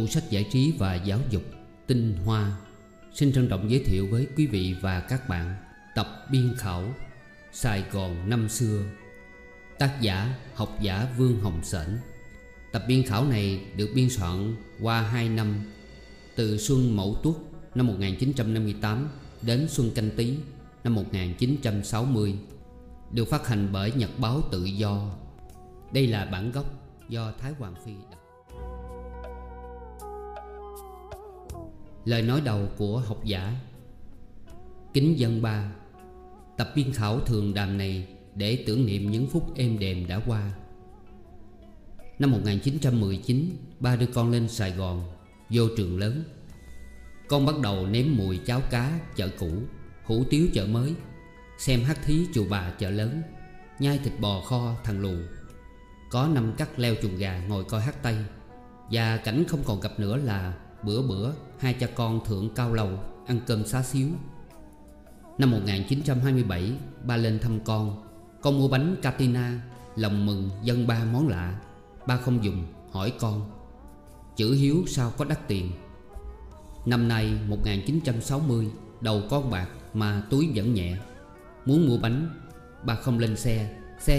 tủ sách giải trí và giáo dục tinh hoa, xin trân trọng giới thiệu với quý vị và các bạn tập biên khảo Sài Gòn năm xưa, tác giả học giả Vương Hồng Sển. Tập biên khảo này được biên soạn qua 2 năm, từ xuân Mậu Tuất năm 1958 đến xuân Canh Tý năm 1960, được phát hành bởi Nhật báo Tự Do. Đây là bản gốc do Thái Hoàng Phi đọc. Lời nói đầu của học giả. Kính dân ba, tập biên khảo thường đàm này để tưởng niệm những phút êm đềm đã qua. Năm 1919, ba đưa con lên Sài Gòn, vô trường lớn. Con bắt đầu nếm mùi cháo cá chợ cũ, hủ tiếu chợ mới, xem hát thí chùa Bà chợ lớn, nhai thịt bò kho Thằng Lù. Có năm cắt leo chuồng gà ngồi coi hát Tây. Và cảnh không còn gặp nữa là bữa bữa hai cha con thượng cao lầu ăn cơm xá xíu. Năm 1927, ba lên thăm con mua bánh Katina, lòng mừng dân ba món lạ. Ba không dùng, hỏi con: chữ hiếu sao có đắt tiền. Năm nay 1960, đầu con bạc mà túi vẫn nhẹ. Muốn mua bánh, ba không lên xe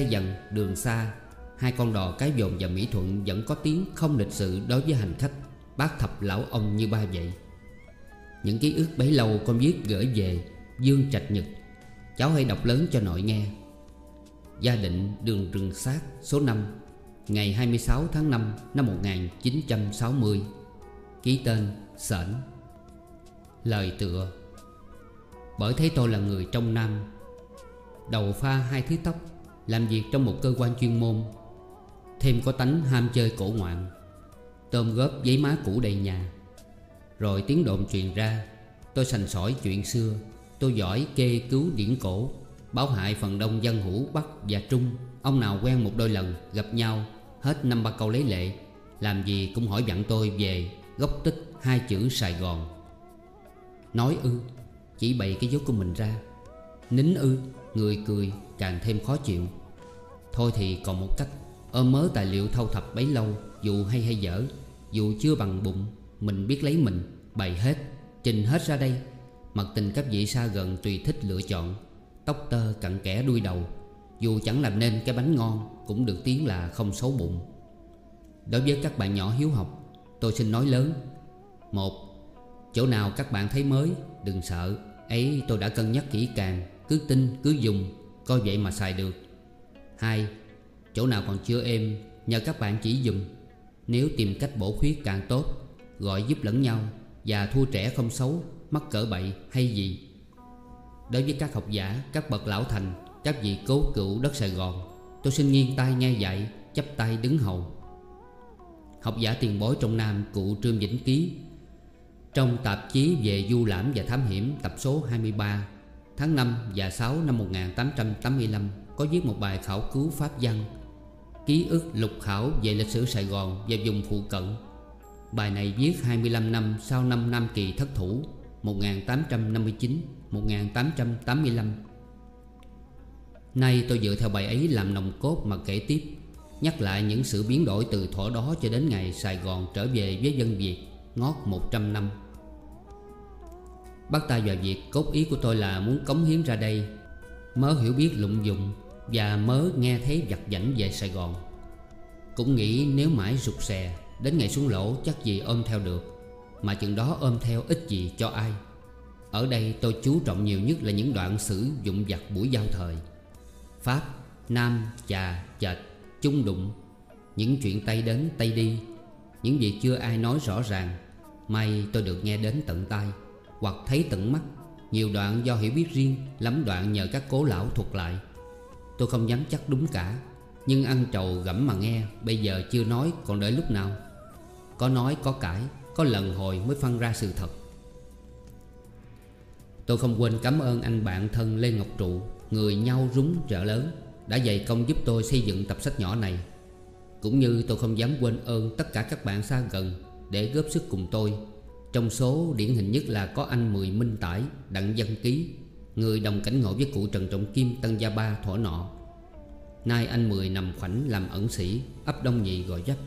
dần đường xa. Hai con đò Cái Dồn và Mỹ Thuận vẫn có tiếng không lịch sự đối với hành khách bác thập lão ông như ba vậy. Những ký ức bấy lâu con viết gửi về Dương Trạch Nhật. Cháu hãy đọc lớn cho nội nghe. Gia định đường Rừng Sát số 5, ngày 26 tháng 5 năm 1960. Ký tên Sển. Lời tựa. Bởi thấy tôi là người trong Nam, đầu pha hai thứ tóc, làm việc trong một cơ quan chuyên môn, thêm có tánh ham chơi cổ ngoạn, tôm góp giấy má cũ đầy nhà. Rồi tiếng đồn truyền ra, tôi sành sỏi chuyện xưa. Tôi giỏi kê cứu điển cổ, báo hại phần đông dân hữu Bắc và Trung. Ông nào quen một đôi lần, gặp nhau hết năm ba câu lấy lệ, làm gì cũng hỏi dặn tôi về gốc tích hai chữ Sài Gòn. Nói ư, chỉ bày cái dấu của mình ra. Nín ư, người cười càng thêm khó chịu. Thôi thì còn một cách, ôm mớ tài liệu thâu thập bấy lâu, dù hay dở, dù chưa bằng bụng, mình biết lấy mình, bày hết, trình hết ra đây. Mật tình các vị xa gần tùy thích lựa chọn, tóc tơ cặn kẽ đuôi đầu. Dù chẳng làm nên cái bánh ngon, cũng được tiếng là không xấu bụng. Đối với các bạn nhỏ hiếu học, tôi xin nói lớn. 1. Chỗ nào các bạn thấy mới, đừng sợ, ấy tôi đã cân nhắc kỹ càng, cứ tin, cứ dùng, coi vậy mà xài được. 2. Chỗ nào còn chưa êm, nhờ các bạn chỉ dùm. Nếu tìm cách bổ khuyết càng tốt, gọi giúp lẫn nhau, và thua trẻ không xấu, mắc cỡ bậy hay gì. Đối với các học giả, các bậc lão thành, các vị cố cựu đất Sài Gòn, tôi xin nghiêng tai nghe dạy, chắp tay đứng hầu. Học giả tiền bối trong Nam cụ Trương Vĩnh Ký, trong tạp chí về du lãm và thám hiểm tập số 23 tháng 5 và 6 năm 1885 có viết một bài khảo cứu pháp văn, ký ức lục khảo về lịch sử Sài Gòn và vùng phụ cận. Bài này viết 25 năm sau năm Nam Kỳ thất thủ 1859-1885. Nay tôi dựa theo bài ấy làm nòng cốt mà kể tiếp, nhắc lại những sự biến đổi từ thuở đó cho đến ngày Sài Gòn trở về với dân Việt ngót 100 năm. Bắt tay vào việc, cốt ý của tôi là muốn cống hiến ra đây mớ hiểu biết lụng dụng và mớ nghe thấy vặt vảnh về Sài Gòn. Cũng nghĩ nếu mãi rụt xè, đến ngày xuống lỗ chắc gì ôm theo được, mà chừng đó ôm theo ít gì cho ai. Ở đây tôi chú trọng nhiều nhất là những đoạn sử dụng vặt buổi giao thời: Pháp, Nam, Chà, Chệch, chung đụng, những chuyện Tây đến Tây đi, những việc chưa ai nói rõ ràng, may tôi được nghe đến tận tai hoặc thấy tận mắt. Nhiều đoạn do hiểu biết riêng, lắm đoạn nhờ các cố lão thuật lại. Tôi không dám chắc đúng cả, nhưng ăn trầu gẫm mà nghe, bây giờ chưa nói còn đợi lúc nào. Có nói có cãi, có lần hồi mới phân ra sự thật. Tôi không quên cảm ơn anh bạn thân Lê Ngọc Trụ, người nhau rúng Chợ Lớn, đã dày công giúp tôi xây dựng tập sách nhỏ này. Cũng như tôi không dám quên ơn tất cả các bạn xa gần để góp sức cùng tôi. Trong số điển hình nhất là có anh Mười Minh Tải, Đặng Văn Ký, người đồng cảnh ngộ với cụ Trần Trọng Kim Tân Gia Ba thuở nọ. Nay anh Mười nằm khoảnh làm ẩn sĩ ấp Đông Nhị Gò Vấp.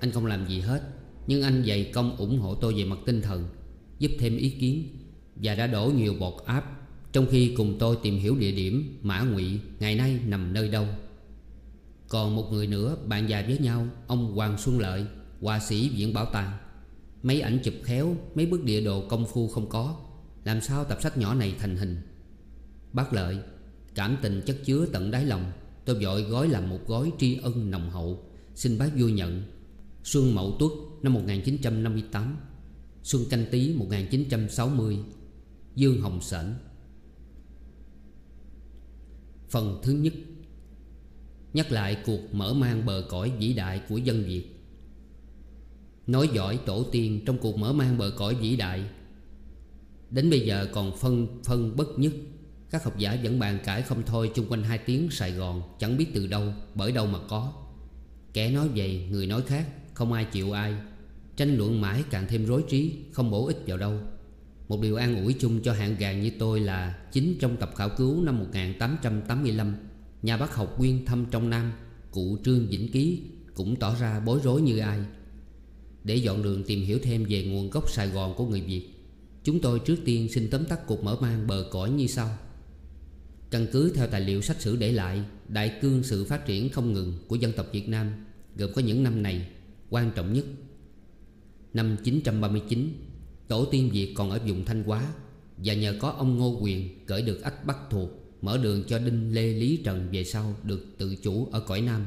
Anh không làm gì hết, nhưng anh dày công ủng hộ tôi về mặt tinh thần, giúp thêm ý kiến, và đã đổ nhiều bột áp trong khi cùng tôi tìm hiểu địa điểm Mã Ngụy ngày nay nằm nơi đâu. Còn một người nữa bạn già với nhau, ông Hoàng Xuân Lợi, họa sĩ viện bảo tàng. Mấy ảnh chụp khéo, mấy bức địa đồ công phu không có, làm sao tập sách nhỏ này thành hình. Bác Lợi, cảm tình chất chứa tận đáy lòng, tôi vội gói làm một gói tri ân nồng hậu, xin bác vui nhận. Xuân Mậu Tuất năm 1958, Xuân Canh Tý 1960. Dương Hồng Sển. Phần thứ nhất. Nhắc lại cuộc mở mang bờ cõi vĩ đại của dân Việt. Nói giỏi tổ tiên trong cuộc mở mang bờ cõi vĩ đại, đến bây giờ còn phân bất nhất. Các học giả vẫn bàn cãi không thôi chung quanh hai tiếng Sài Gòn, chẳng biết từ đâu, bởi đâu mà có. Kẻ nói vậy, người nói khác, không ai chịu ai. Tranh luận mãi càng thêm rối trí, không bổ ích vào đâu. Một điều an ủi chung cho hạng gàng như tôi là chính trong tập khảo cứu năm 1885, nhà bác học Nguyên thăm trong Nam, cụ Trương Vĩnh Ký cũng tỏ ra bối rối như ai. Để dọn đường tìm hiểu thêm về nguồn gốc Sài Gòn của người Việt, chúng tôi trước tiên xin tóm tắt cuộc mở mang bờ cõi như sau. Căn cứ theo tài liệu sách sử để lại, đại cương sự phát triển không ngừng của dân tộc Việt Nam gồm có những năm này. Quan trọng nhất, năm 939, tổ tiên Việt còn ở vùng Thanh Hóa, và nhờ có ông Ngô Quyền cởi được ách Bắc thuộc, mở đường cho Đinh Lê Lý Trần về sau được tự chủ ở cõi Nam.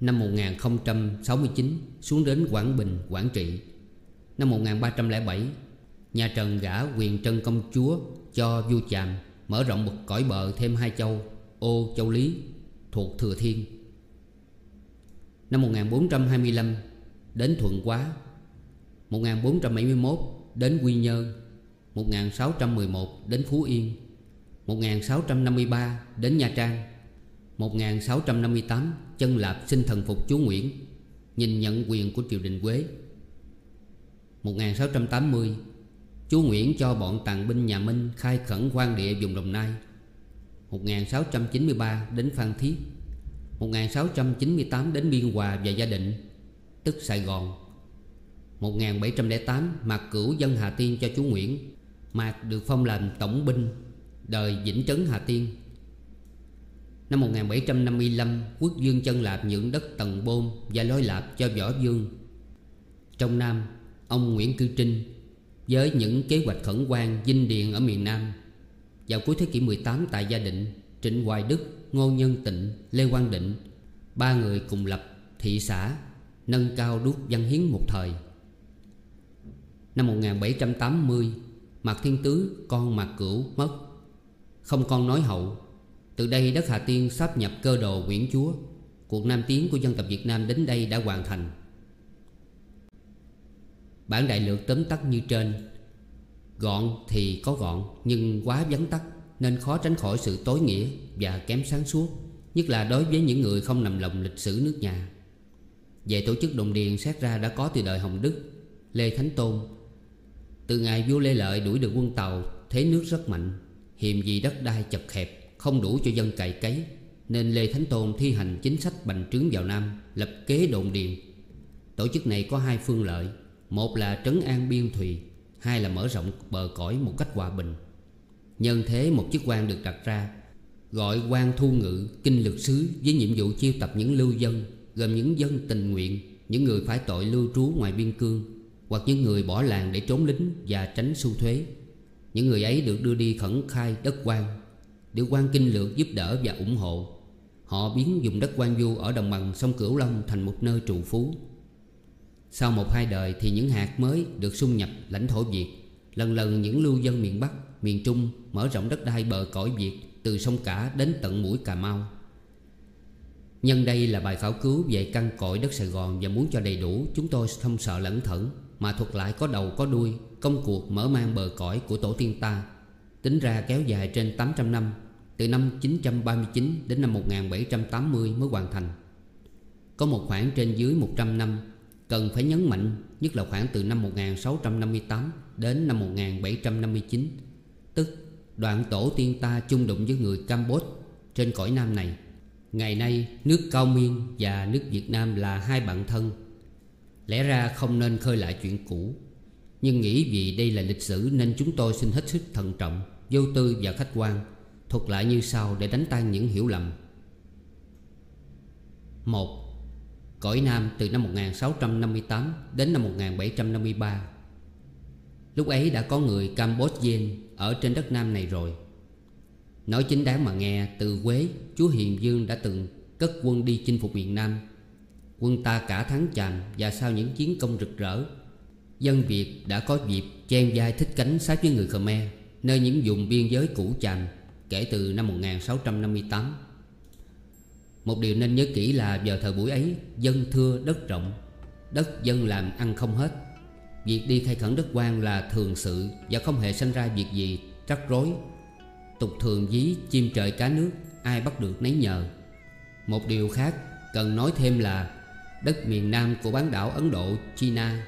Năm 1069 xuống đến Quảng Bình, Quảng Trị. Năm 1307, nhà Trần gả Quyền Trân công chúa cho vua Chàm, mở rộng một cõi bờ thêm hai châu, Ô Châu Lý thuộc Thừa Thiên. Năm 1425 đến Thuận Hóa, 1471 đến Quy Nhơn, 1611 đến Phú Yên, 1653 đến Nha Trang, 1658 Chân Lạp xin thần phục chúa Nguyễn, nhìn nhận quyền của triều đình Quế. 1680 chúa Nguyễn cho bọn tàn binh nhà Minh khai khẩn quan địa vùng Đồng Nai. 1693 đến Phan Thiết, 1698 đến Biên Hòa và Gia Định, tức Sài Gòn. 1708 Mạc Cửu dâng Hà Tiên cho chúa Nguyễn, Mạc được phong làm tổng binh, đời Vĩnh Trấn Hà Tiên. Năm 1755 quốc vương Chân Lạp nhượng đất Tần Bôn và Lôi Lạp cho Võ Vương. Trong Nam, ông Nguyễn Cư Trinh với những kế hoạch khẩn quan dinh điền ở miền Nam. Vào cuối thế kỷ 18 tại Gia Định, Trịnh Hoài Đức, Ngô Nhân Tịnh, Lê Quang Định, ba người cùng lập thị xã, nâng cao đuốc văn hiến một thời. Năm 1780 Mạc Thiên Tứ, con Mạc Cửu, mất, không con nói hậu. Từ đây đất Hà Tiên sáp nhập cơ đồ Nguyễn Chúa. Cuộc nam tiến của dân tộc Việt Nam đến đây đã hoàn thành. Bản đại lược tóm tắt như trên. Gọn thì có gọn, nhưng quá vắn tắt nên khó tránh khỏi sự tối nghĩa và kém sáng suốt, nhất là đối với những người không nằm lòng lịch sử nước nhà. Về tổ chức đồn điền xét ra đã có từ đời Hồng Đức, Lê Thánh Tôn. Từ ngày vua Lê Lợi đuổi được quân Tàu, thế nước rất mạnh. Hiềm vì đất đai chật hẹp, không đủ cho dân cày cấy, nên Lê Thánh Tôn thi hành chính sách bành trướng vào Nam, lập kế đồn điền. Tổ chức này có hai phương lợi, một là trấn an biên thùy, hai là mở rộng bờ cõi một cách hòa bình. Nhân thế một chức quan được đặt ra, gọi quan thu ngự, kinh lược sứ, với nhiệm vụ chiêu tập những lưu dân, gồm những dân tình nguyện, những người phải tội lưu trú ngoài biên cương, hoặc những người bỏ làng để trốn lính và tránh xu thuế. Những người ấy được đưa đi khẩn khai đất quan, được quan kinh lược giúp đỡ và ủng hộ. Họ biến vùng đất quan du ở đồng bằng sông Cửu Long thành một nơi trù phú. Sau một hai đời thì những hạt mới được xung nhập lãnh thổ Việt. Lần lần những lưu dân miền Bắc, miền Trung mở rộng đất đai bờ cõi Việt, từ sông Cả đến tận mũi Cà Mau. Nhân đây là bài khảo cứu về căn cội đất Sài Gòn, và muốn cho đầy đủ, chúng tôi không sợ lẩn thẩn mà thuật lại có đầu có đuôi công cuộc mở mang bờ cõi của tổ tiên ta, tính ra kéo dài trên 800 năm, từ năm 939 đến năm 1780 mới hoàn thành. Có một khoảng trên dưới 100 năm cần phải nhấn mạnh, nhất là khoảng từ năm 1658 đến năm 1759, tức đoạn tổ tiên ta chung đụng với người Campuchia trên cõi Nam này. Ngày nay, nước Cao Miên và nước Việt Nam là hai bạn thân. Lẽ ra không nên khơi lại chuyện cũ, nhưng nghĩ vì đây là lịch sử nên chúng tôi xin hết sức thận trọng, vô tư và khách quan, thuật lại như sau để đánh tan những hiểu lầm. 1. Cõi Nam từ năm 1658 đến năm 1753. Lúc ấy đã có người Cambodian ở trên đất Nam này rồi. Nói chính đáng mà nghe, từ Quế, chúa Hiền Dương đã từng cất quân đi chinh phục miền Nam. Quân ta cả thắng Chàm và sau những chiến công rực rỡ, dân Việt đã có dịp chen vai thích cánh sát với người Khmer nơi những vùng biên giới cũ Chàm kể từ năm 1658. Một điều nên nhớ kỹ là vào thời buổi ấy, dân thưa đất rộng, đất dân làm ăn không hết. Việc đi khai khẩn đất quan là thường sự và không hề sanh ra việc gì rắc rối. Tục thường ví chim trời cá nước, ai bắt được nấy nhờ. Một điều khác cần nói thêm là đất miền Nam của bán đảo Ấn Độ, China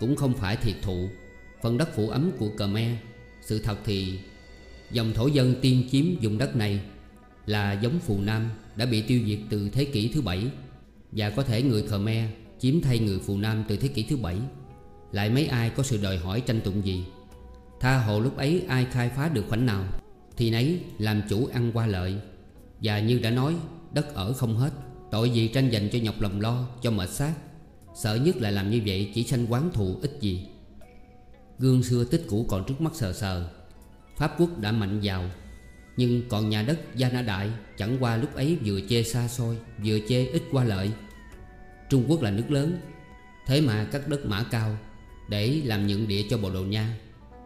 cũng không phải thiệt thụ, phần đất phụ ấm của Khmer. Sự thật thì dòng thổ dân tiên chiếm vùng đất này là giống Phù Nam đã bị tiêu diệt từ thế kỷ thứ 7, và có thể người Khmer chiếm thay người Phù Nam từ thế kỷ thứ 7. Lại mấy ai có sự đòi hỏi tranh tụng gì, tha hồ lúc ấy ai khai phá được khoảnh nào thì nấy làm chủ ăn qua lợi. Và như đã nói, đất ở không hết, tội gì tranh giành cho nhọc lòng lo, cho mệt xác. Sợ nhất là làm như vậy chỉ sanh oán thù ít gì. Gương xưa tích cũ còn trước mắt sờ sờ. Pháp quốc đã mạnh giàu, nhưng còn nhà đất Gia Na Đại chẳng qua lúc ấy vừa chê xa xôi, vừa chê ít qua lợi. Trung Quốc là nước lớn, thế mà cắt đất Mã Cao để làm nhượng địa cho Bồ Đào Nha,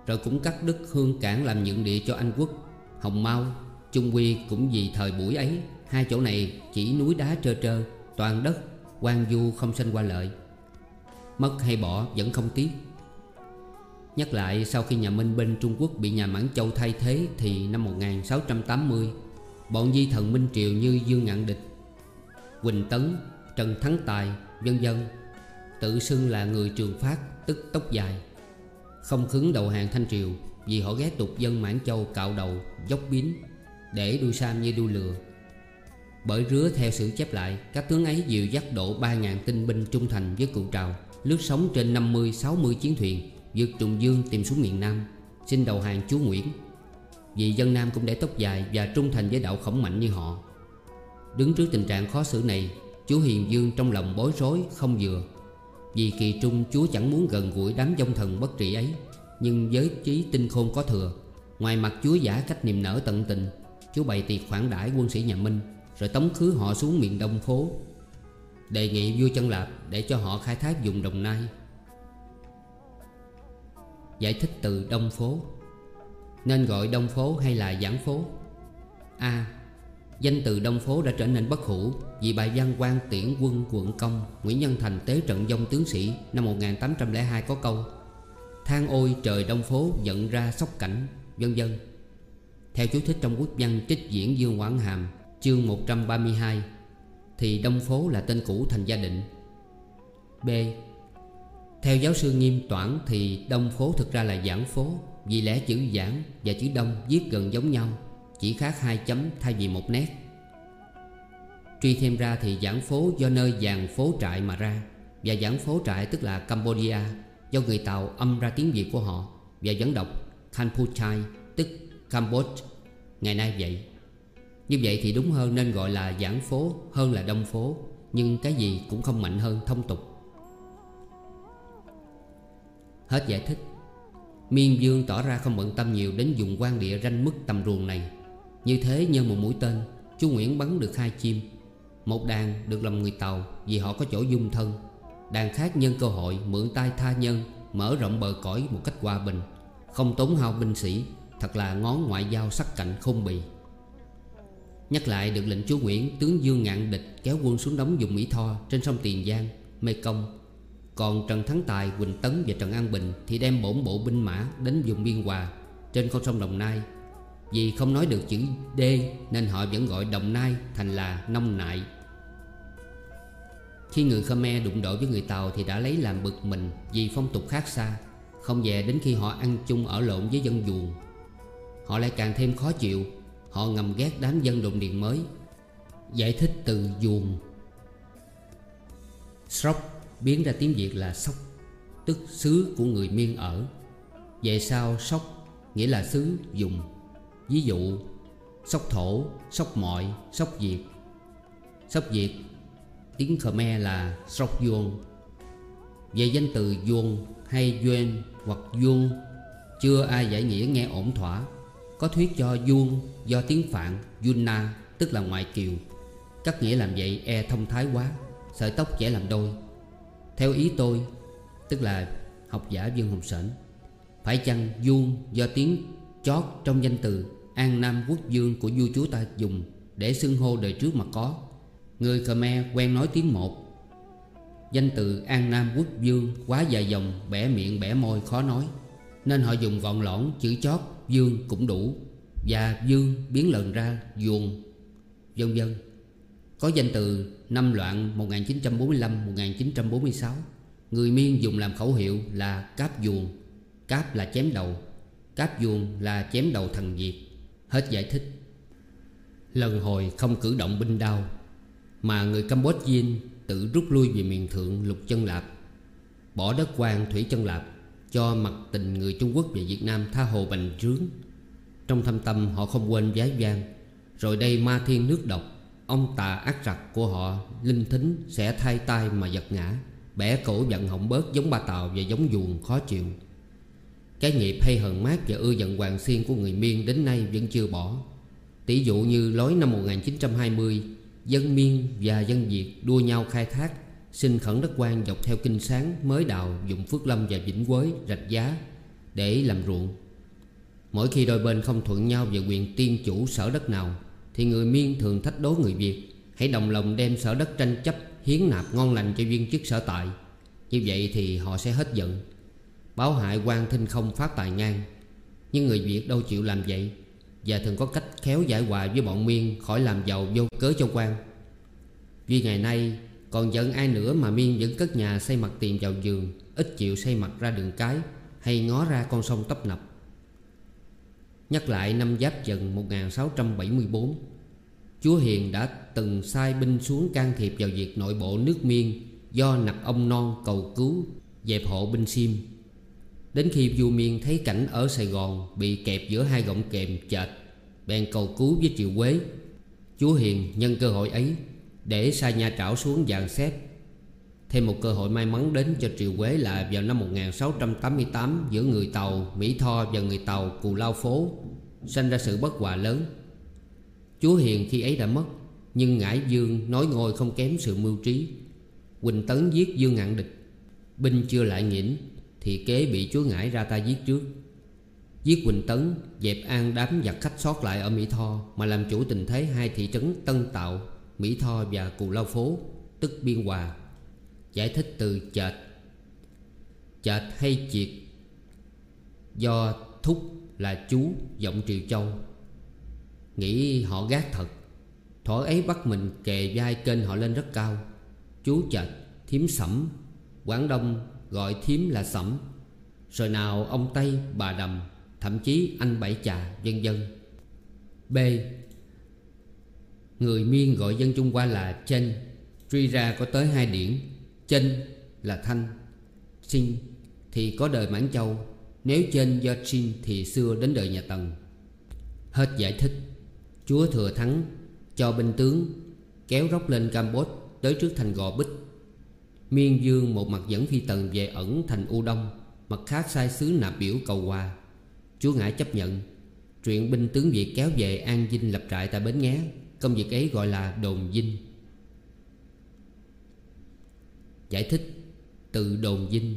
rồi cũng cắt đất Hương Cảng làm nhượng địa cho Anh Quốc, Hồng Mao, Trung Quy cũng vì thời buổi ấy. Hai chỗ này chỉ núi đá trơ trơ, toàn đất hoang vu không sanh qua lợi. Mất hay bỏ vẫn không tiếc. Nhắc lại, sau khi nhà Minh bên Trung Quốc bị nhà Mãn Châu thay thế thì năm 1680, bọn di thần Minh Triều như Dương Ngạn Địch, Huỳnh Tấn, Trần Thắng Tài, vân vân, tự xưng là người Trường Phát, tức tóc dài, không khứng đầu hàng Thanh Triều vì họ ghét tục dân Mãn Châu cạo đầu, dốc bín, để đuôi sam như đuôi lừa. Bởi rứa theo sự chép lại, các tướng ấy dìu dắt độ 3.000 tinh binh trung thành với cựu Trào, lướt sóng trên 50-60 chiến thuyền, vượt Trùng Dương tìm xuống miền Nam, xin đầu hàng chúa Nguyễn. Vì dân Nam cũng để tóc dài và trung thành với đạo Khổng Mạnh như họ. Đứng trước tình trạng khó xử này, chúa Hiền Dương trong lòng bối rối không vừa. Vì kỳ trung chúa chẳng muốn gần gũi đám vong thần bất trị ấy, nhưng với trí tinh khôn có thừa, ngoài mặt chúa giả cách niềm nở tận tình, chúa bày tiệc khoản đãi quân sĩ nhà Minh, rồi tống khứ họ xuống miền Đông Phố, đề nghị vua Chân Lạp để cho họ khai thác vùng Đồng Nai. Giải thích từ Đông Phố. Nên gọi Đông Phố hay là Giảng Phố? A. Danh từ Đông Phố đã trở nên bất hủ vì bài văn Quan Tiễn Quân Quận Công Nguyễn Nhân Thành tế trận dông tướng sĩ năm 1802 có câu: "Than ôi trời Đông Phố nhận ra sóc cảnh", vân vân. Theo chú thích trong quốc văn trích diễn Dương Quảng Hàm chương 132 thì Đông Phố là tên cũ thành Gia Định. B. Theo giáo sư Nghiêm Toản thì Đông Phố thực ra là Giảng Phố, vì lẽ chữ Giảng và chữ Đông viết gần giống nhau, chỉ khác hai chấm thay vì một nét. Truy thêm ra thì Giảng Phố do nơi Giàng Phố Trại mà ra, và Giảng Phố Trại tức là Cambodia, do người Tàu âm ra tiếng Việt của họ và vẫn đọc Kampuchai tức Campuchia ngày nay vậy. Như vậy thì đúng hơn nên gọi là Giảng Phố hơn là Đông Phố, nhưng cái gì cũng không mạnh hơn thông tục. Hết giải thích. Miên Vương tỏ ra không bận tâm nhiều đến vùng quan địa ranh mức tầm ruồng này. Như thế nhân một mũi tên, chú Nguyễn bắn được hai chim. Một đàn được lòng người Tàu vì họ có chỗ dung thân, đàn khác nhân cơ hội mượn tay tha nhân, mở rộng bờ cõi một cách hòa bình, không tốn hao binh sĩ. Thật là ngón ngoại giao sắc cạnh không bì. Nhắc lại, được lệnh chúa Nguyễn, tướng Dương Ngạn Địch kéo quân xuống đóng vùng Mỹ Tho trên sông Tiền Giang, Mê Công. Còn Trần Thắng Tài, Huỳnh Tấn và Trần An Bình thì đem bổn bộ binh mã đến vùng Biên Hòa trên con sông Đồng Nai. Vì không nói được chữ D nên họ vẫn gọi Đồng Nai thành là Nông Nại. Khi người Khmer đụng độ với người Tàu thì đã lấy làm bực mình vì phong tục khác xa, không dè đến khi họ ăn chung ở lộn với dân Vuông. Họ lại càng thêm khó chịu, họ ngầm ghét đám dân đồn điền mới. Giải thích từ Vuông. Sóc biến ra tiếng Việt là Sóc, tức xứ của người Miên ở. Về sau Sóc nghĩa là xứ, dùng. Ví dụ Sóc thổ, Sóc mọi, Sóc Việt. Sóc Việt tiếng Khmer là Sóc Vuông. Về danh từ Vuông hay Duen hoặc Vuông chưa ai giải nghĩa nghe ổn thỏa. Có thuyết cho Vuông do tiếng Phạn Yunna tức là ngoại kiều, các nghĩa làm vậy e thông thái quá, sợi tóc dễ làm đôi. Theo ý tôi, tức là học giả Vương Hồng Sển, phải chăng Vuông do tiếng chót trong danh từ An Nam Quốc Vương của vua chúa ta dùng để xưng hô đời trước mà có. Người Khmer quen nói tiếng một. Danh từ An Nam Quốc Vương quá dài dòng, bẻ miệng bẻ môi khó nói, nên họ dùng gọn lõn chữ chót Vương cũng đủ, và Vương biến lần ra Vuông, vân vân. Có danh từ năm loạn 1945-1946 người Miên dùng làm khẩu hiệu là cáp Vuông. Cáp là chém đầu, cáp Vuông là chém đầu thằng Việt. Hết giải thích. Lần hồi không cử động binh đao, mà người Campuchia tự rút lui về miền thượng lục chân lạp, bỏ đất quan thủy chân lạp, cho mặc tình người Trung Quốc về Việt Nam tha hồ bành trướng. Trong thâm tâm họ không quên vái vang, rồi đây ma thiên nước độc, ông tà ác giặc của họ linh thính sẽ thay tai mà giật ngã, bẻ cổ giận hỏng bớt giống Ba Tàu và giống Vuông khó chịu. Cái nghiệp hay hờn mát và ưa giận hoàng xiên của người Miên đến nay vẫn chưa bỏ. Tỷ dụ như lối năm 1920, dân Miên và dân Việt đua nhau khai thác, xin khẩn đất quan dọc theo Kinh Sáng, Mới Đào, Dùng Phước Lâm và Vĩnh Quới, Rạch Giá để làm ruộng. Mỗi khi đôi bên không thuận nhau về quyền tiên chủ sở đất nào, thì người Miên thường thách đố người Việt hãy đồng lòng đem sở đất tranh chấp hiến nạp ngon lành cho viên chức sở tại. Như vậy thì họ sẽ hết giận, báo hại quan thinh không phát tài ngang. Nhưng người Việt đâu chịu làm vậy, và thường có cách khéo giải hòa với bọn Miên khỏi làm giàu vô cớ cho quan. Vì ngày nay còn giận ai nữa mà Miên vẫn cất nhà xây mặt tiền vào giường, ít chịu xây mặt ra đường cái hay ngó ra con sông tấp nập. Nhắc lại năm Giáp Dần 1674, chúa Hiền đã từng sai binh xuống can thiệp vào việc nội bộ nước Miên do Nặc Ông Non cầu cứu dẹp hộ binh Sim. Đến khi vua Miên thấy cảnh ở Sài Gòn bị kẹp giữa hai gọng kềm chệch, bèn cầu cứu với Triệu Quế. Chúa Hiền nhân cơ hội ấy để sai Nha Trảo xuống dàn xếp. Thêm một cơ hội may mắn đến cho Triệu Quế là vào năm 1688, giữa người Tàu Mỹ Tho và người Tàu Cù Lao Phố sanh ra sự bất hòa lớn. Chúa Hiền khi ấy đã mất, nhưng Ngãi Dương nói ngôi không kém sự mưu trí. Huỳnh Tấn giết Dương Ngạn Địch, binh chưa lại nghỉn thì kế bị chúa Ngãi ra ta giết trước. Giết Huỳnh Tấn, dẹp an đám giặc khách sót lại ở Mỹ Tho, mà làm chủ tình thế hai thị trấn Tân Tạo, Mỹ Tho và Cù Lao Phố, tức Biên Hòa. Giải thích từ chệch. Chệch hay triệt do thúc là chú, giọng Triều Châu. Nghĩ họ gác thật, thuở ấy bắt mình kề vai kênh họ lên rất cao. Chú chệch, thím sẫm, Quảng Đông gọi thím là sẫm. Rồi nào ông Tây, bà Đầm, thậm chí anh Bảy Chà, vân vân. B. Người Miên gọi dân Trung Hoa là Chênh. Truy ra có tới hai điển. Chênh là Thanh, Sinh thì có đời Mãn Châu. Nếu Chênh do Sinh thì xưa đến đời nhà Tần. Hết giải thích. Chúa Thừa Thắng cho binh tướng kéo róc lên Campuchia, tới trước thành Gò Bích. Miên Dương một mặt dẫn phi tần về ẩn thành U Đông, mặt khác sai sứ nạp biểu cầu hòa. Chúa Ngãi chấp nhận. Chuyện binh tướng Việt kéo về an dinh lập trại tại Bến Nghé, công việc ấy gọi là đồn dinh. Giải thích từ đồn dinh.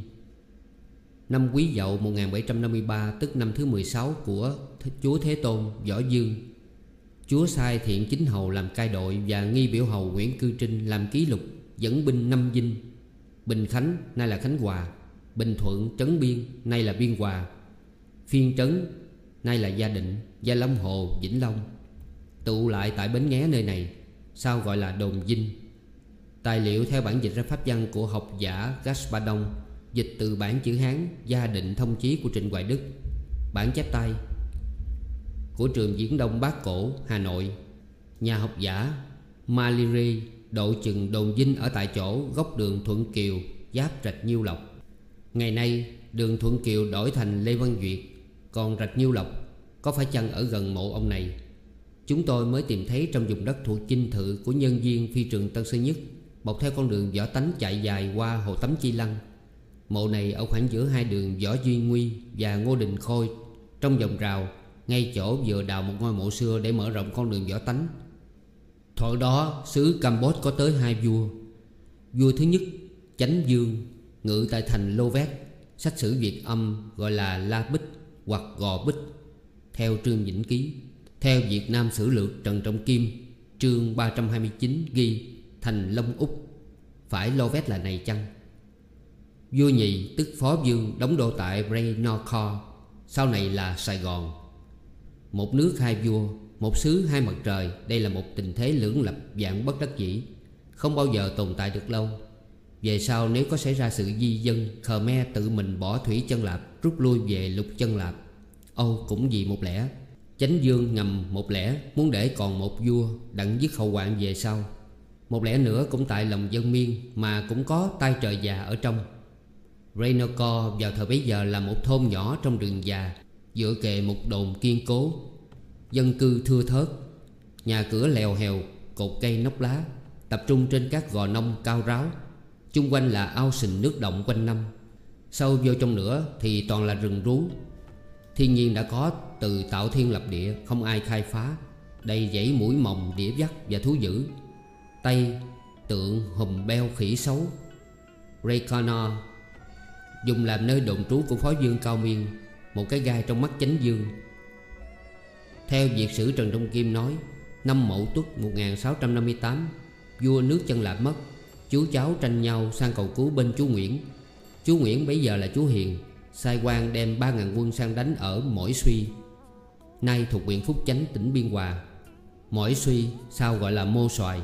Năm Quý Dậu 1753, tức năm thứ 16 của chúa Thế Tôn Võ Dương, chúa sai Thiện Chính Hầu làm cai đội và nghi biểu hầu Nguyễn Cư Trinh làm ký lục, dẫn binh năm dinh: Bình Khánh nay là Khánh Hòa, Bình Thuận trấn Biên nay là Biên Hòa, Phiên Trấn nay là Gia Định, Gia Long Hồ, Vĩnh Long, tụ lại tại Bến Nghé nơi này, sau gọi là đồn dinh. Tài liệu theo bản dịch ra pháp văn của học giả Gaspar Đông, dịch từ bản chữ Hán Gia Định Thông Chí của Trịnh Hoài Đức, bản chép tay của trường Viễn Đông Bác Cổ, Hà Nội, nhà học giả Malire độ chừng đồn dinh ở tại chỗ góc đường Thuận Kiều giáp rạch Nhiêu Lộc. Ngày nay đường Thuận Kiều đổi thành Lê Văn Duyệt, còn rạch Nhiêu Lộc có phải chăng ở gần mộ ông này? Chúng tôi mới tìm thấy trong vùng đất thuộc dinh thự của nhân viên phi trường Tân Sơn Nhất, bọc theo con đường Võ Tánh chạy dài qua Hồ Tắm Chi Lăng. Mộ này ở khoảng giữa hai đường Võ Duy Nguy và Ngô Đình Khôi, trong vòng rào, ngay chỗ vừa đào một ngôi mộ xưa để mở rộng con đường Võ Tánh. Thời đó xứ Campuchia có tới hai vua. Vua thứ nhất Chánh Vương ngự tại thành Lô Vét, sách sử Việt âm gọi là La Bích hoặc Gò Bích theo Trương Vĩnh Ký. Theo Việt Nam Sử Lược Trần Trọng Kim chương 329 ghi thành Long Úc, phải Lô Vét là này chăng? Vua nhì tức Phó Vương đóng đô tại Bray-no-kho, sau này là Sài Gòn. Một nước hai vua, một xứ hai mặt trời, đây là một tình thế lưỡng lập dạng bất đắc dĩ, không bao giờ tồn tại được lâu. Về sau nếu có xảy ra sự di dân, Khmer tự mình bỏ Thủy Chân Lạp rút lui về Lục Chân Lạp. Âu cũng vì một lẽ, Chánh Vương ngầm một lẽ muốn để còn một vua đặng dứt hậu hoạn về sau. Một lẽ nữa cũng tại lòng dân miên mà cũng có tay trời già ở trong. Renoco vào thời bấy giờ là một thôn nhỏ trong rừng già, dựa kề một đồn kiên cố, dân cư thưa thớt, nhà cửa lèo hèo, cột cây nóc lá, tập trung trên các gò nông cao ráo. Chung quanh là ao sình nước động quanh năm, sâu vô trong nữa thì toàn là rừng rú. Thiên nhiên đã có từ tạo thiên lập địa, không ai khai phá, đầy dãy mũi mồng, đĩa vắt và thú dữ, tây, tượng, hùm beo, khỉ sấu. Raycona dùng làm nơi đồn trú của Phó Vương Cao Miên, một cái gai trong mắt Chánh Vương. Theo Việt sử Trần Đông Kim nói, năm Mậu Tuất 1658, vua nước Chân Lạp mất, chú cháu tranh nhau sang cầu cứu bên chú Nguyễn. Chú Nguyễn bấy giờ là chú Hiền, sai quan đem 3.000 quân sang đánh ở Mỗi Suy, nay thuộc huyện Phúc Chánh, tỉnh Biên Hòa. Mỗi Suy sau gọi là Mô Xoài.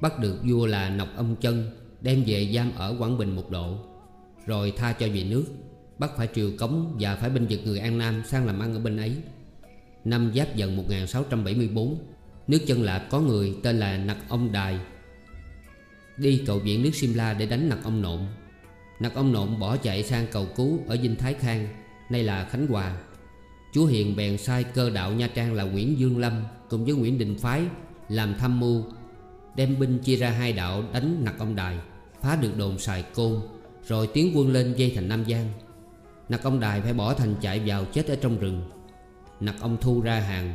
Bắt được vua là Nặc Ông Chân, đem về giam ở Quảng Bình một độ, rồi tha cho về nước. Bắt phải triều cống và phải binh vực người An Nam sang làm ăn ở bên ấy. Năm Giáp Dần 1674, nước Chân Lạp có người tên là Nặc Ông Đài, đi cầu viện nước Simla để đánh Nặc Ông Nộm. Nặc Ông Nộm bỏ chạy sang cầu cứu ở Dinh Thái Khang, nay là Khánh Hòa. Chúa Hiền bèn sai cơ đạo Nha Trang là Nguyễn Dương Lâm cùng với Nguyễn Đình Phái làm tham mưu, đem binh chia ra hai đạo đánh Nặc Ông Đài, phá được đồn Sài Côn, rồi tiến quân lên dây thành Nam Giang. Nặc Ông Đài phải bỏ thành chạy vào chết ở trong rừng. Nặc Ông Thu ra hàng.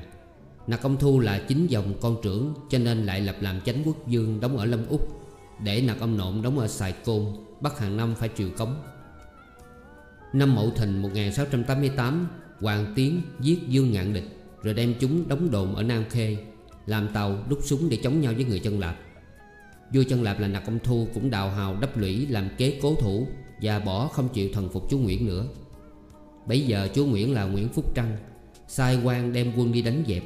Nặc Ông Thu là chính dòng con trưởng, cho nên lại lập làm Chánh Quốc Vương đóng ở Lâm Úc, để Nặc Ông Nộm đóng ở Sài Côn, bắt hàng năm phải triều cống. Năm Mậu Thìn 1688, Hoàng Tiến giết Dương Ngạn Địch, rồi đem chúng đóng đồn ở Nam Khê, làm tàu đúc súng để chống nhau với người Chân Lạp. Vua Chân Lạp là Nặc Ông Thu cũng đào hào đắp lũy làm kế cố thủ và bỏ không chịu thần phục chú Nguyễn nữa. Bấy giờ chú Nguyễn là Nguyễn Phúc Trăng sai quan đem quân đi đánh dẹp,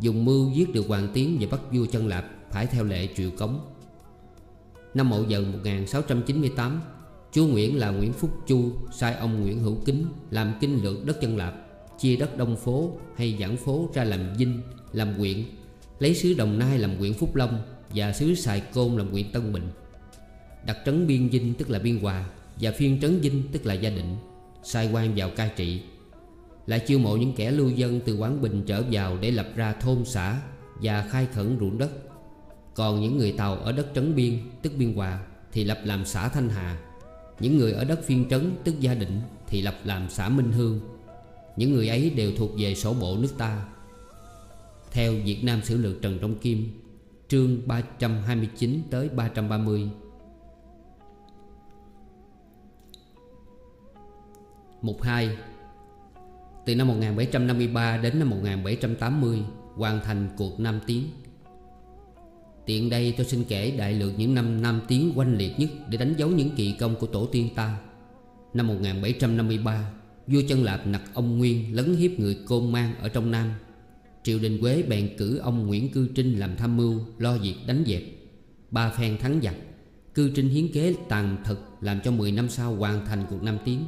dùng mưu giết được Hoàng Tiến và bắt vua Chân Lạp phải theo lệ triều cống. Năm Mậu Dần 1698, chú Nguyễn là Nguyễn Phúc Chu sai ông Nguyễn Hữu Kính làm kinh lược đất Chân Lạp, chia đất Đông Phố hay Giảng Phố ra làm dinh, làm huyện, lấy xứ Đồng Nai làm huyện Phúc Long và xứ Sài Côn làm huyện Tân Bình. Đặt trấn Biên Dinh tức là Biên Hòa và phiên trấn Dinh tức là Gia Định, sai quan vào cai trị. Lại chiêu mộ những kẻ lưu dân từ Quảng Bình trở vào để lập ra thôn xã và khai khẩn ruộng đất. Còn những người Tàu ở đất trấn Biên tức Biên Hòa thì lập làm xã Thanh Hà. Những người ở đất phiên trấn tức Gia Định thì lập làm xã Minh Hương. Những người ấy đều thuộc về sổ bộ nước ta. Theo Việt Nam Sử Lược Trần Trọng Kim chương 329 tới 330. Mục 2. Từ năm 1753 đến năm 1780 hoàn thành cuộc Nam Tiến. Tiện đây tôi xin kể đại lược những năm Nam Tiến oanh liệt nhất để đánh dấu những kỳ công của tổ tiên ta. Năm 1753, vua Chân Lạp Nặc Ông Nguyên lấn hiếp người Côn Mang ở trong Nam. Triều đình Quế bèn cử ông Nguyễn Cư Trinh làm tham mưu lo việc đánh dẹp. Ba phen thắng giặc, Cư Trinh hiến kế tàn thực, làm cho 10 năm sau hoàn thành cuộc Nam Tiến.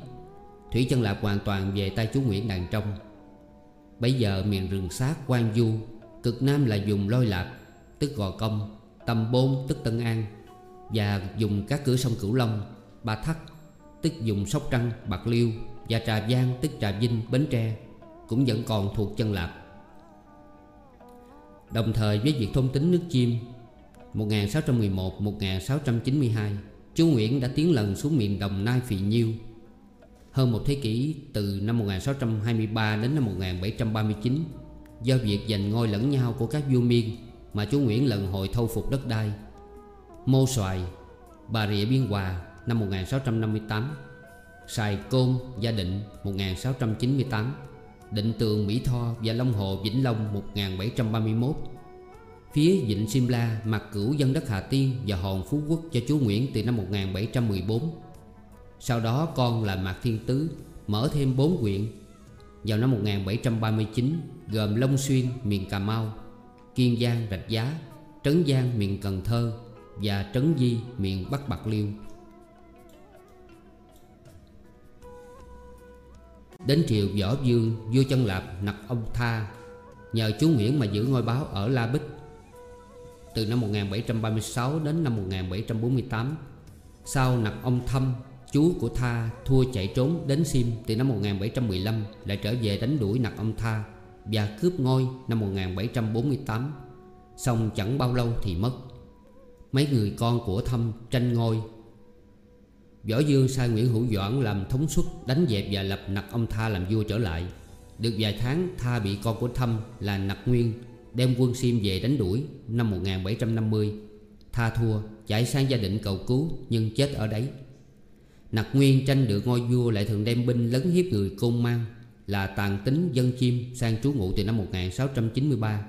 Thủy Chân Lạp hoàn toàn về tay chú Nguyễn Đàn Trong. Bấy giờ miền rừng sát Quan Du, cực Nam là vùng Lôi Lạp, tức Gò Công, Tầm Bôn tức Tân An, và dùng các cửa sông Cửu Long, Ba Thắt tức dùng Sóc Trăng, Bạc Liêu, và Trà Giang tức Trà Vinh, Bến Tre cũng vẫn còn thuộc chân Lạp. Đồng thời với việc thôn tính nước Chiêm 1611-1692, chúa Nguyễn đã tiến lần xuống miền Đồng Nai, Phì Nhiêu. Hơn một thế kỷ, từ năm 1623 đến năm 1739, do việc giành ngôi lẫn nhau của các vua Miên mà chúa Nguyễn lần hồi thâu phục đất đai Mô Xoài, Bà Rịa, Biên Hòa năm 1658, Sài Côn, Gia Định 1698, Định Tường, Mỹ Tho và Long Hồ, Vĩnh Long 1731. Phía Vịnh Simla, Mạc Cửu dân đất Hà Tiên và hòn Phú Quốc cho chúa Nguyễn từ năm 1714. Sau đó con là Mạc Thiên Tứ mở thêm 4 huyện vào năm 1739, gồm Long Xuyên miền Cà Mau, Kiên Giang, Rạch Giá, Trấn Giang miền Cần Thơ và Trấn Di miền Bắc Bạc Liêu. Đến triều Võ Vương, vua chân Lạp Nặc Ông Tha nhờ chúa Nguyễn mà giữ ngôi báo ở La Bích. Từ năm 1736 đến năm 1748, sau Nặc Ông Thâm, chú của Tha thua chạy trốn đến Sim. Từ năm 1715 lại trở về đánh đuổi Nặc Ông Tha và cướp ngôi năm 1748. Xong chẳng bao lâu thì mất. Mấy người con của Thâm tranh ngôi. Võ Vương sai Nguyễn Hữu Doãn làm thống suất đánh dẹp và lập Nặc Ông Tha làm vua trở lại. Được vài tháng, Tha bị con của Thâm là Nặc Nguyên đem quân Sim về đánh đuổi. Năm 1750, Tha thua chạy sang Gia Định cầu cứu nhưng chết ở đấy. Nặc Nguyên tranh được ngôi vua lại thường đem binh lấn hiếp người Côn Mang là Tàn Tính, dân Chiêm sang trú ngụ từ năm 1693.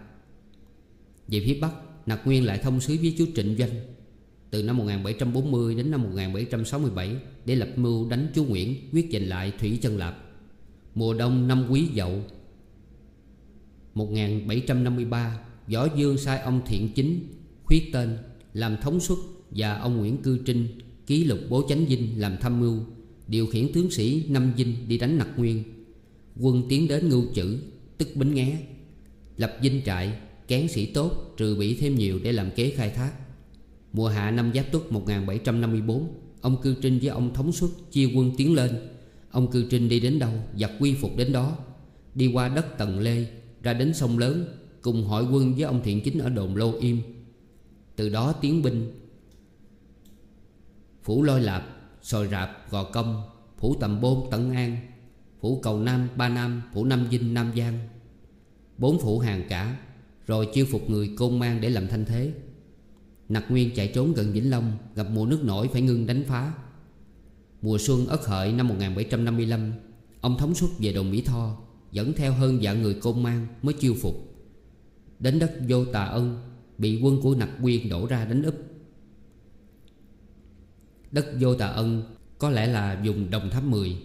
Về phía Bắc, Nặc Nguyên lại thông sứ với chúa Trịnh Doanh từ năm 1740 đến năm 1767 để lập mưu đánh chúa Nguyễn, quyết giành lại thủy chân Lạp. Mùa đông năm Quý Dậu 1753, Võ Vương sai ông Thiện Chính, Khuyết Tên làm thống suất và ông Nguyễn Cư Trinh, Ký Lục Bố Chánh Vinh làm tham mưu, điều khiển tướng sĩ Năm Vinh đi đánh Nặc Nguyên. Quân tiến đến Ngưu Chữ tức Bến Nghé, lập dinh trại, kén sĩ tốt, trừ bị thêm nhiều để làm kế khai thác. Mùa hạ năm Giáp Tuất 1754, ông Cư Trinh với ông thống suất chia quân tiến lên. Ông Cư Trinh đi đến đâu giặc quy phục đến đó, đi qua đất Tần Lê ra đến sông Lớn, cùng hội quân với ông Thiện Chính ở đồn Lô Im. Từ đó tiến binh phủ Lôi Lạp, Sòi Rạp, Gò Công, phủ Tầm Bôn, Tân An, phủ Cầu Nam, Ba Nam, phủ Nam Vinh, Nam Giang, 4 phủ hàng cả, rồi chiêu phục người Côn Mang để làm thanh thế. Nặc Nguyên chạy trốn gần Vĩnh Long, gặp mùa nước nổi phải ngưng đánh phá. Mùa xuân Ất Hợi năm 1755, ông thống suất về đồn Mỹ Tho, dẫn theo hơn vạn người Côn Mang mới chiêu phục. Đến đất Vô Tà Ân, bị quân của Nặc Nguyên đổ ra đánh úp. Đất Vô Tà Ân có lẽ là vùng Đồng Tháp 10.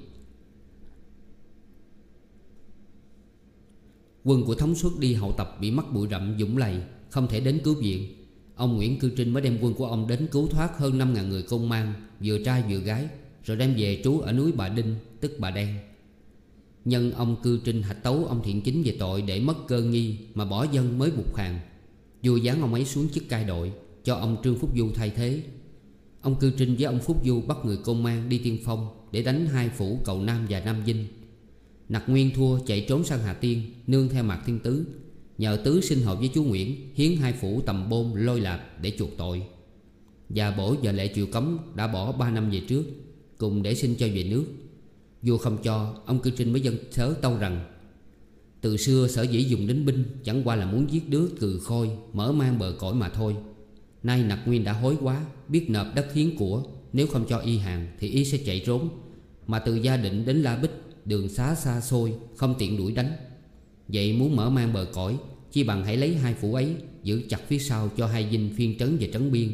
Quân của thống suất đi hậu tập bị mắc bụi rậm, dũng lầy, không thể đến cứu viện. Ông Nguyễn Cư Trinh mới đem quân của ông đến cứu thoát hơn 5.000 người Côn Mang, vừa trai vừa gái, rồi đem về trú ở núi Bà Đinh tức Bà Đen. Nhân ông Cư Trinh hạch tấu ông Thiện Chính về tội để mất cơ nghi mà bỏ dân mới bục hàng, vua giáng ông ấy xuống chức cai đội, cho ông Trương Phúc Du thay thế. Ông Cư Trinh với ông Phúc Du bắt người Côn Mang đi tiên phong để đánh 2 phủ Cầu Nam và Nam Vinh. Nặc Nguyên thua chạy trốn sang Hà Tiên, nương theo Mạc Thiên Tứ, nhờ Tứ xin hợp với chúa Nguyễn, hiến 2 phủ Tầm Bôn, Lôi Lạp để chuộc tội. Và bổ giờ lệ triều cấm đã bỏ 3 năm về trước, cùng để xin cho về nước. Vua không cho, ông Cư Trinh mới dân sớ tâu rằng từ xưa sở dĩ dùng đến binh chẳng qua là muốn giết đứa cừ khôi, mở mang bờ cõi mà thôi. Nay Nặc Nguyên đã hối quá, biết nộp đất hiến của, nếu không cho y hàng thì y sẽ chạy trốn. Mà từ Gia Định đến La Bích đường xá xa xôi, không tiện đuổi đánh. Vậy muốn mở mang bờ cõi, chi bằng hãy lấy 2 phủ ấy giữ chặt phía sau cho 2 dinh phiên trấn và trấn biên.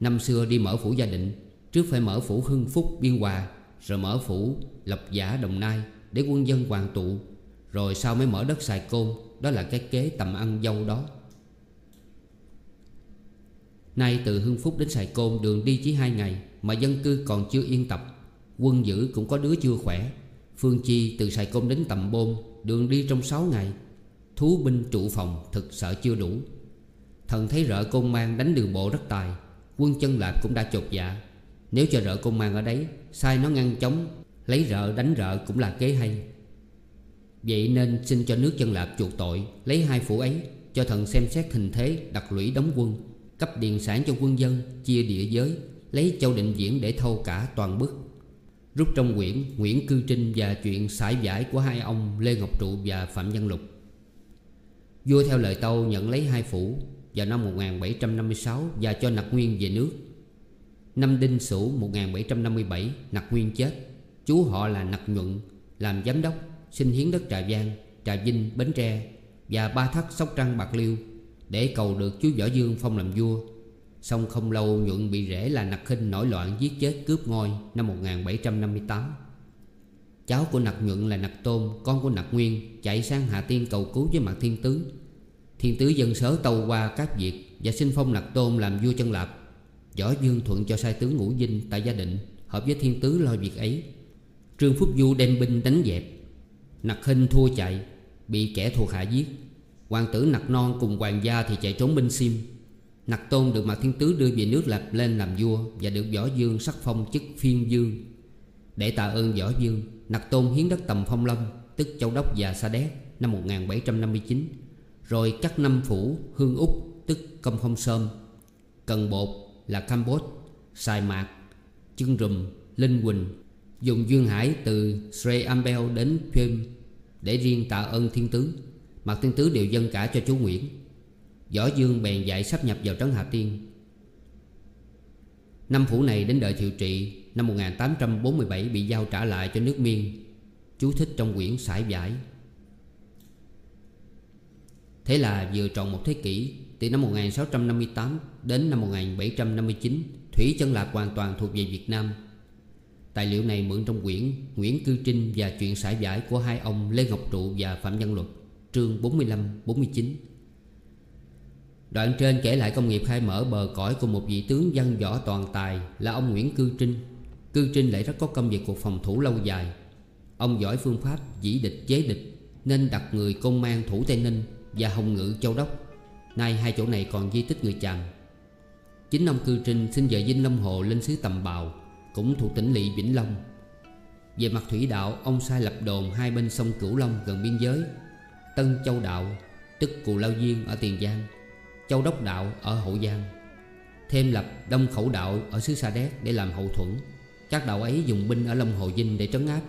Năm xưa đi mở phủ Gia Định, trước phải mở phủ Hưng Phúc, Biên Hòa, rồi mở phủ Lộc Giả, Đồng Nai để quân dân hoàn tụ, rồi sau mới mở đất Sài Côn. Đó là cái kế tầm ăn dâu đó. Nay từ Hưng Phúc đến Sài Côn đường đi chỉ 2 ngày mà dân cư còn chưa yên tập, quân giữ cũng có đứa chưa khỏe. Phương chi từ Sài Côn đến Tầm Bôn đường đi trong 6 ngày, thú binh trụ phòng thực sợ chưa đủ. Thần thấy rợ Côn Mang đánh đường bộ rất tài, quân chân lạp cũng đã chột dạ. Nếu cho rợ Côn Mang ở đấy, sai nó ngăn chống, lấy rợ đánh rợ cũng là kế hay. Vậy nên xin cho nước chân lạp chuộc tội, lấy hai phủ ấy cho thần xem xét hình thế, đặt lũy đóng quân, cấp điền sản cho quân dân, chia địa giới, lấy Châu Định Viễn để thâu cả toàn bức. Rút trong quyển Nguyễn Cư Trinh và chuyện sải giải của hai ông Lê Ngọc Trụ và Phạm Văn Lục. Vua theo lời Tâu nhận lấy hai phủ. Vào năm 1756 và cho Nặc Nguyên về nước. Năm Đinh Sửu 1757 Nặc Nguyên chết. Chú họ là Nặc Nhuận làm giám đốc, xin hiến đất Trà Giang, Trà Vinh, Bến Tre và Ba Thất, Sóc Trăng, Bạc Liêu để cầu được chú Võ Dương phong làm vua. Xong không lâu Nhuận bị rể là Nặc Khinh nổi loạn giết chết cướp ngôi năm 1758. Cháu của Nặc Nhuận là Nặc Tôn, con của Nặc Nguyên, chạy sang Hà Tiên cầu cứu với Mạc Thiên Tứ. Thiên Tứ dân sớ Tâu qua các việc và xin phong Nặc Tôn làm vua chân lạp. Võ Dương thuận cho sai tướng Ngũ Dinh tại Gia Định hợp với Thiên Tứ lo việc ấy. Trương Phúc Du đem binh đánh dẹp. Nặc Khinh thua chạy, bị kẻ thuộc hạ giết. Hoàng tử Nặc Non cùng Hoàng Gia thì chạy trốn binh Sim. Nặc Tôn được Mạc Thiên Tứ đưa về nước Lạp lên làm vua và được Võ Dương sắc phong chức phiên dương. Để tạ ơn Võ Dương, Nặc Tôn hiến đất Tầm Phong Lâm, tức Châu Đốc và Sa Đéc năm 1759, rồi cắt năm phủ Hương Úc, tức Công Phong Sơm, Cần Bột là Campuchia, Sài Mạc, Chương Rùm, Linh Quỳnh, dùng duyên hải từ Sre Ambel đến Phim để riêng tạ ơn Thiên Tứ. Mạc Thiên Tứ đều dâng cả cho chú Nguyễn. Võ Dương bèn dạy sáp nhập vào trấn Hà Tiên. Năm phủ này đến đời Thiệu Trị năm 1847 bị giao trả lại cho nước Miên. Chú thích trong quyển sải giải. Thế là vừa tròn một thế kỷ, từ năm 1658 đến năm 1759, thủy chân lạp hoàn toàn thuộc về Việt Nam. Tài liệu này mượn trong quyển Nguyễn Cư Trinh và chuyện sải giải của hai ông Lê Ngọc Trụ và Phạm Văn Lục, chương 45-49. Đoạn trên kể lại công nghiệp khai mở bờ cõi của một vị tướng văn võ toàn tài là ông Nguyễn Cư Trinh. Cư Trinh lại rất có công việc cuộc phòng thủ lâu dài. Ông giỏi phương pháp dĩ địch chế địch nên đặt người Côn Mang thủ Tây Ninh và Hồng Ngự Châu Đốc. Nay hai chỗ này còn di tích người Chàm. Chính ông Cư Trinh xin dời Vinh Long Hồ lên xứ Tầm Bào, cũng thuộc tỉnh lỵ Vĩnh Long. Về mặt thủy đạo, ông sai lập đồn hai bên sông Cửu Long gần biên giới: Tân Châu Đạo tức Cù Lao Diên ở Tiền Giang, Châu Đốc Đạo ở Hậu Giang, thêm lập Đông Khẩu Đạo ở xứ Sa Đéc để làm hậu thuẫn. Các đạo ấy dùng binh ở Long Hồ Vinh để trấn áp.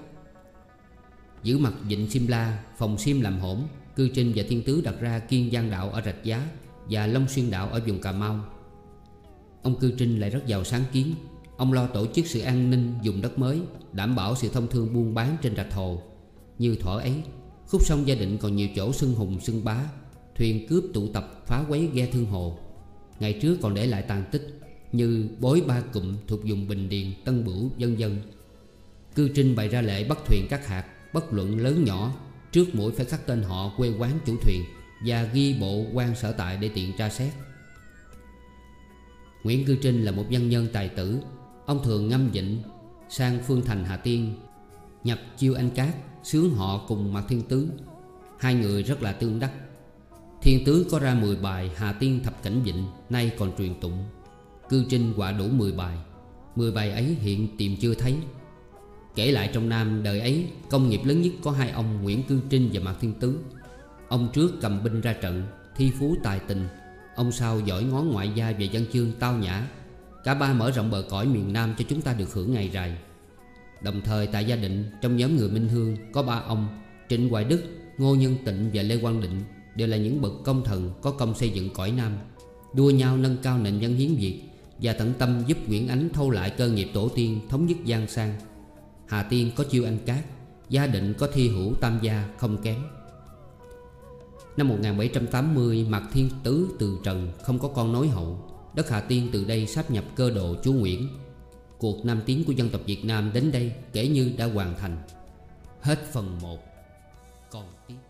Giữ mặt vịnh Simla, phòng Sim làm hổn, Cư Trinh và Thiên Tứ đặt ra Kiên Giang Đạo ở Rạch Giá và Long Xuyên Đạo ở vùng Cà Mau. Ông Cư Trinh lại rất giàu sáng kiến. Ông lo tổ chức sự an ninh vùng đất mới, đảm bảo sự thông thương buôn bán trên rạch hồ. Như thuở ấy, khúc sông Gia Định còn nhiều chỗ xưng hùng xưng bá, thuyền cướp tụ tập phá quấy ghe thương hồ. Ngày trước còn để lại tàn tích như Bối Ba Cụm thuộc vùng Bình Điền, Tân Bửu, vân vân. Cư Trinh bày ra lệ bắt thuyền các hạt, bất luận lớn nhỏ, trước mũi phải khắc tên họ, quê quán chủ thuyền và ghi bộ quan sở tại để tiện tra xét. Nguyễn Cư Trinh là một văn nhân tài tử. Ông thường ngâm vịnh sang phương thành Hà Tiên, nhập chiêu anh cát, sướng họ cùng Mạc Thiên Tứ. Hai người rất là tương đắc. Thiên Tứ có ra 10 bài Hà Tiên thập cảnh vịnh, nay còn truyền tụng. Cư Trinh họa đủ 10 bài. 10 bài ấy hiện tìm chưa thấy. Kể lại trong Nam đời ấy, công nghiệp lớn nhất có hai ông Nguyễn Cư Trinh và Mạc Thiên Tứ. Ông trước cầm binh ra trận, thi phú tài tình. Ông sau giỏi ngón ngoại gia về văn chương tao nhã. Cả ba mở rộng bờ cõi miền Nam cho chúng ta được hưởng ngày rày. Đồng thời tại Gia Định, trong nhóm người Minh Hương có ba ông Trịnh Hoài Đức, Ngô Nhân Tịnh và Lê Quang Định, đều là những bậc công thần có công xây dựng cõi Nam, đua nhau nâng cao nền văn hiến Việt và tận tâm giúp Nguyễn Ánh thâu lại cơ nghiệp tổ tiên, thống nhất Giang Sang. Hà Tiên có chiêu anh cát, Gia Định có thi hữu tam gia không kém. Năm 1780, Mạc Thiên Tứ từ trần, không có con nối hậu. Đất Hà Tiên từ đây sáp nhập cơ đồ chú Nguyễn. Cuộc nam tiến của dân tộc Việt Nam đến đây kể như đã hoàn thành. Hết phần 1. Còn tiếp.